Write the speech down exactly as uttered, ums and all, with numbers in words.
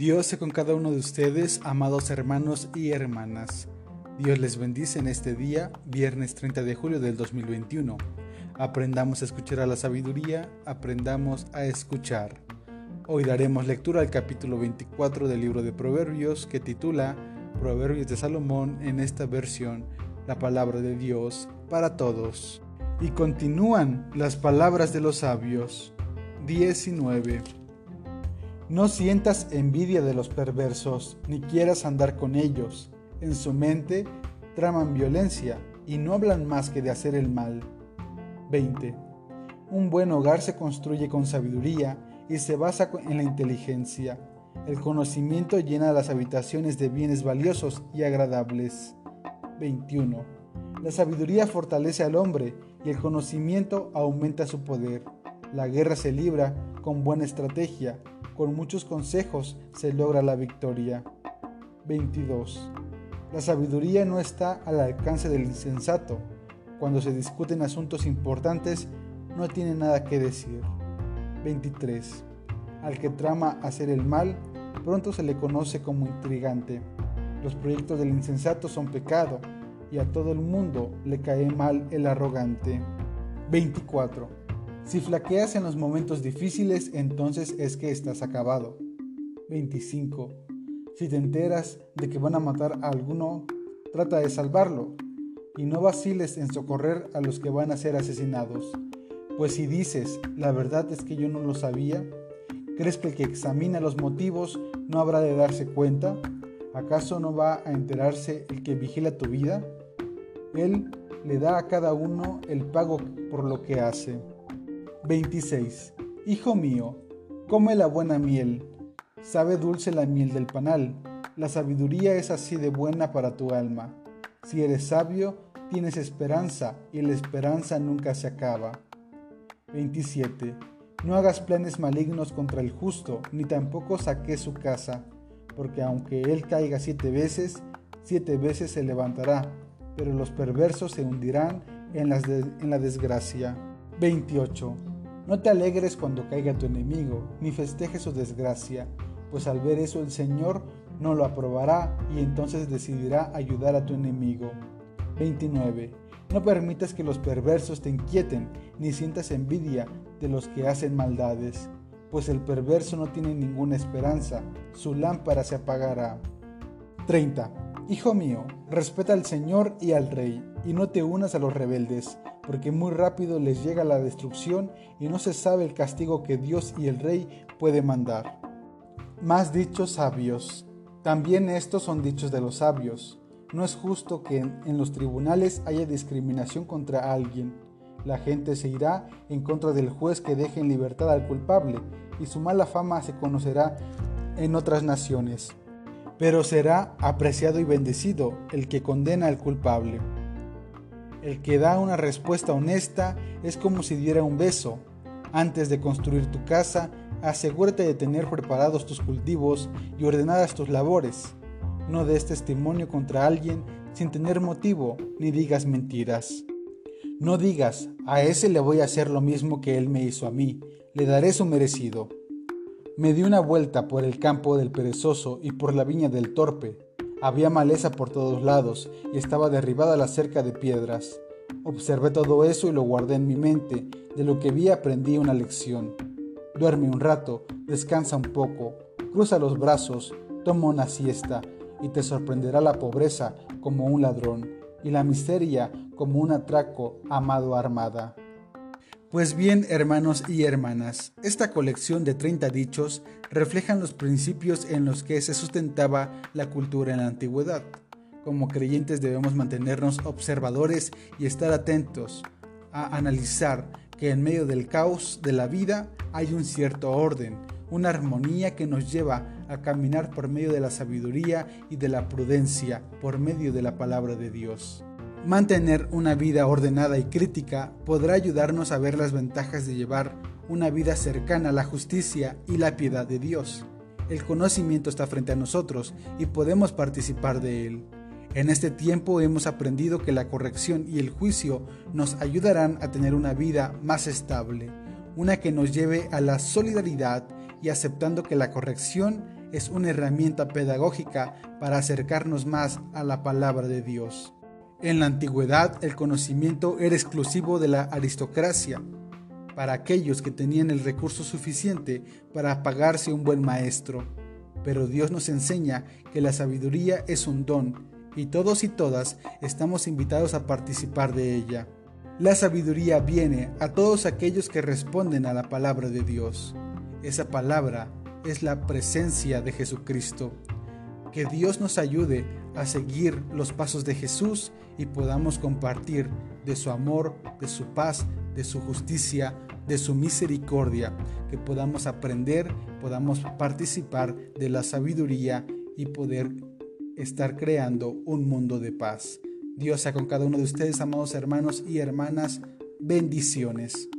Dios sea con cada uno de ustedes, amados hermanos y hermanas. Dios les bendice en este día, viernes treinta de julio del dos mil veintiuno. Aprendamos a escuchar a la sabiduría, aprendamos a escuchar. Hoy daremos lectura al capítulo veinticuatro del libro de Proverbios, que titula Proverbios de Salomón, en esta versión, la palabra de Dios para todos. Y continúan las palabras de los sabios. diecinueve. No sientas envidia de los perversos, ni quieras andar con ellos. En su mente traman violencia y no hablan más que de hacer el mal. veinte. Un buen hogar se construye con sabiduría y se basa en la inteligencia. El conocimiento llena las habitaciones de bienes valiosos y agradables. veintiuno. La sabiduría fortalece al hombre y el conocimiento aumenta su poder. La guerra se libra con buena estrategia, con muchos consejos se logra la victoria. veintidós. La sabiduría no está al alcance del insensato. Cuando se discuten asuntos importantes, no tiene nada que decir. veintitrés. Al que trama hacer el mal, pronto se le conoce como intrigante. Los proyectos del insensato son pecado, y a todo el mundo le cae mal el arrogante. veinticuatro. Si flaqueas en los momentos difíciles, entonces es que estás acabado. veinticinco. Si te enteras de que van a matar a alguno, trata de salvarlo, y no vaciles en socorrer a los que van a ser asesinados. Pues si dices, la verdad es que yo no lo sabía, ¿crees que el que examina los motivos no habrá de darse cuenta? ¿Acaso no va a enterarse el que vigila tu vida? Él le da a cada uno el pago por lo que hace. veintiséis. Hijo mío, come la buena miel. Sabe dulce la miel del panal. La sabiduría es así de buena para tu alma. Si eres sabio, tienes esperanza, y la esperanza nunca se acaba. veintisiete. No hagas planes malignos contra el justo, ni tampoco saques su casa, porque aunque él caiga siete veces, siete veces se levantará, pero los perversos se hundirán en las de- en la desgracia. veintiocho. No te alegres cuando caiga tu enemigo, ni festejes su desgracia, pues al ver eso el Señor no lo aprobará, y entonces decidirá ayudar a tu enemigo. veintinueve. No permitas que los perversos te inquieten, ni sientas envidia de los que hacen maldades, pues el perverso no tiene ninguna esperanza, su lámpara se apagará. treinta. Hijo mío, respeta al Señor y al Rey, y no te unas a los rebeldes, porque muy rápido les llega la destrucción y no se sabe el castigo que Dios y el Rey puede mandar. Más dichos sabios. También estos son dichos de los sabios. No es justo que en los tribunales haya discriminación contra alguien. La gente se irá en contra del juez que deje en libertad al culpable, y su mala fama se conocerá en otras naciones. Pero será apreciado y bendecido el que condena al culpable. El que da una respuesta honesta es como si diera un beso. Antes de construir tu casa, asegúrate de tener preparados tus cultivos y ordenadas tus labores. No des testimonio contra alguien sin tener motivo, ni digas mentiras. No digas, a ese le voy a hacer lo mismo que él me hizo a mí, le daré su merecido. Me di una vuelta por el campo del perezoso y por la viña del torpe. Había maleza por todos lados y estaba derribada la cerca de piedras. Observé todo eso y lo guardé en mi mente. De lo que vi aprendí una lección. Duerme un rato, descansa un poco, cruza los brazos, toma una siesta, y te sorprenderá la pobreza como un ladrón, y la miseria como un atraco a mano armada. Pues bien, hermanos y hermanas, esta colección de treinta dichos reflejan los principios en los que se sustentaba la cultura en la antigüedad. Como creyentes debemos mantenernos observadores y estar atentos a analizar que en medio del caos de la vida hay un cierto orden, una armonía que nos lleva a caminar por medio de la sabiduría y de la prudencia, por medio de la palabra de Dios. Mantener una vida ordenada y crítica podrá ayudarnos a ver las ventajas de llevar una vida cercana a la justicia y la piedad de Dios. El conocimiento está frente a nosotros y podemos participar de él. En este tiempo hemos aprendido que la corrección y el juicio nos ayudarán a tener una vida más estable, una que nos lleve a la solidaridad y aceptando que la corrección es una herramienta pedagógica para acercarnos más a la palabra de Dios. En la antigüedad, el conocimiento era exclusivo de la aristocracia, para aquellos que tenían el recurso suficiente para pagarse un buen maestro. Pero Dios nos enseña que la sabiduría es un don, y todos y todas estamos invitados a participar de ella. La sabiduría viene a todos aquellos que responden a la palabra de Dios. Esa palabra es la presencia de Jesucristo. Que Dios nos ayude a seguir los pasos de Jesús y podamos compartir de su amor, de su paz, de su justicia, de su misericordia, que podamos aprender, podamos participar de la sabiduría y poder estar creando un mundo de paz. Dios sea con cada uno de ustedes, amados hermanos y hermanas. Bendiciones.